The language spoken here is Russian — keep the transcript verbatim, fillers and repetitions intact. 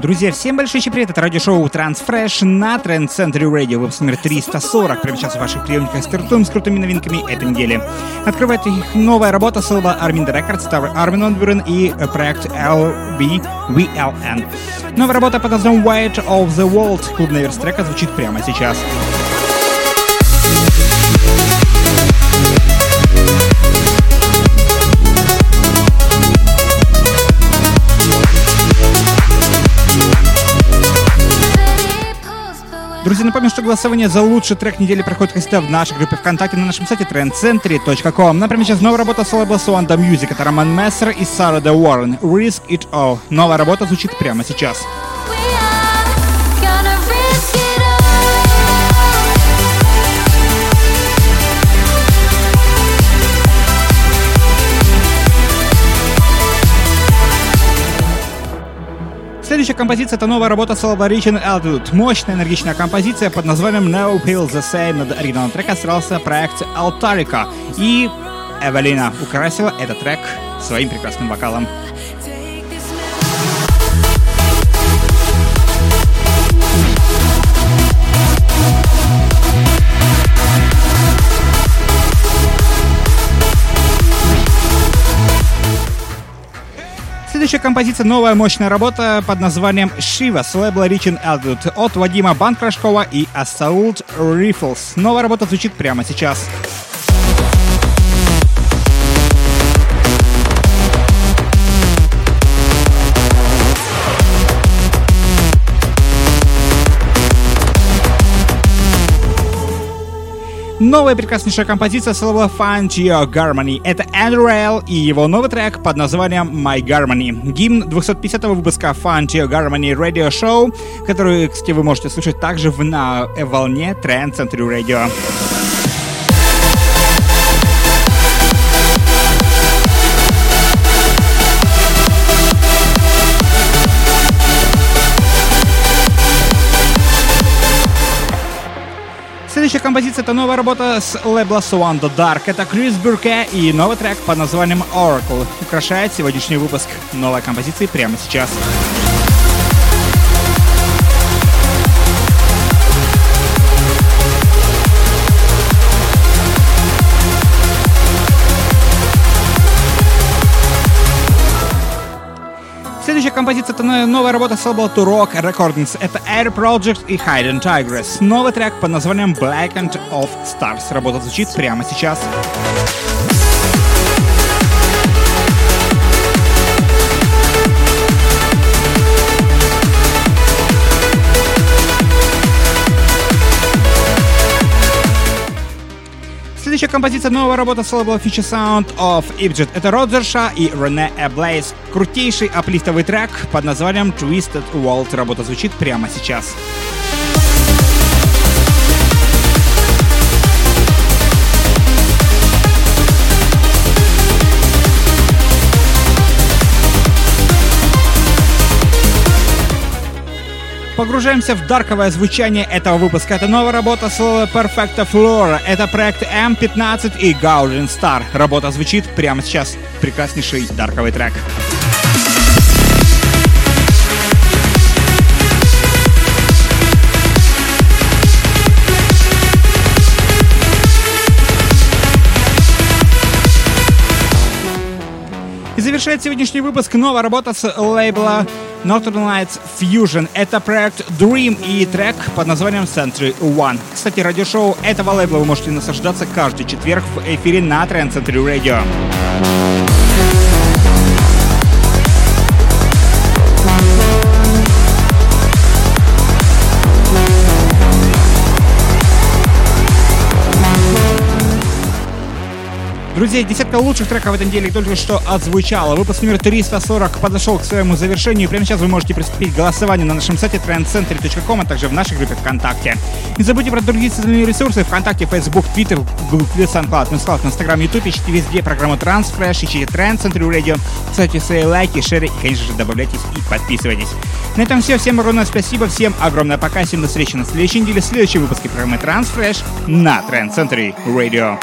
Друзья, всем большущий привет, это радиошоу «Трансфрэш» на Trance Century Radio, выпуск номер триста сорок. Прямо сейчас в ваших приемниках стартуем с крутыми новинками этой недели. Открывает их новая работа слова Armind Records, Armin van Buuren и проект эл би ви эл эн. Новая работа под названием «Wide of the World». Клубная версия трека звучит прямо сейчас. Друзья, напомню, что голосование за лучший трек недели проходит, как всегда, в нашей группе ВКонтакте на нашем сайте трендцентри точка ком. Например, сейчас новая работа с лейбла Suanda Music. Это Роман Мессер и Сара Де Уоррен. Risk It All. Новая работа звучит прямо сейчас. Следующая композиция — это новая работа с лейбла Reaching Altitude. Мощная энергичная композиция под названием No Pill The Same. Над оригинальным треком старался проект ALTARTICA, и Эвелина украсила этот трек своим прекрасным вокалом. Следующая композиция — новая мощная работа под названием «Shiva» с лейбла Reaching Altitude от Вадима Банкрашкова и Assault Rifles. Новая работа звучит прямо сейчас. Новая прекраснейшая композиция с лейбла Find Your Harmony. Это Andrew Rayel и его новый трек под названием My Harmony. Гимн двухсот пятидесятого выпуска Find Your Harmony Radio Show, который, кстати, вы можете слушать также на волне Trance Century Radio. Следующая композиция — это новая работа с лейбла Suanda Dark. Это Chris Burke и новый трек под названием Oracle. Украшает сегодняшний выпуск новой композиции прямо сейчас. Следующая композиция — это новая работа с лейбла two rock Recordings. Это Air Project и Hidden Tigress. Новый трек под названием Blackened of Stars. Работа звучит прямо сейчас. Следующая композиция — новая работа с лейбла Future Sound of Egypt. Это Роджер Шах и Рене Эблейс. Крутейший аплифтовый трек под названием Twisted World. Работа звучит прямо сейчас. Погружаемся в дарковое звучание этого выпуска. Это новая работа с Perfecto Fluoro. Это проект эм пятнадцать и Guiding Star. Работа звучит прямо сейчас. Прекраснейший дарковый трек. И завершает сегодняшний выпуск новая работа с лейбла Nocturnal Knights Fusion. Это проект DRYM и трек под названием Century One. Кстати, радиошоу этого лейбла вы можете наслаждаться каждый четверг в эфире на Trance Century Radio. Друзья, десятка лучших треков в этой неделе только что отзвучала. Выпуск номер триста сорок подошел к своему завершению. Прямо сейчас вы можете приступить к голосованию на нашем сайте трендцентри точка ком, а также в нашей группе ВКонтакте. Не забудьте про другие социальные ресурсы: ВКонтакте, Facebook, Twitter, Google+, SoundCloud, MusiCloud, Instagram, YouTube. Ищите везде программу Трансфрэш, ищите Trance Century Radio. Ставьте свои лайки, шеры и, конечно же, добавляйтесь и подписывайтесь. На этом все. Всем огромное спасибо, всем огромное пока. Всем до встречи на следующей неделе в следующем выпуске программы Трансфрэш на Trance Century Radio.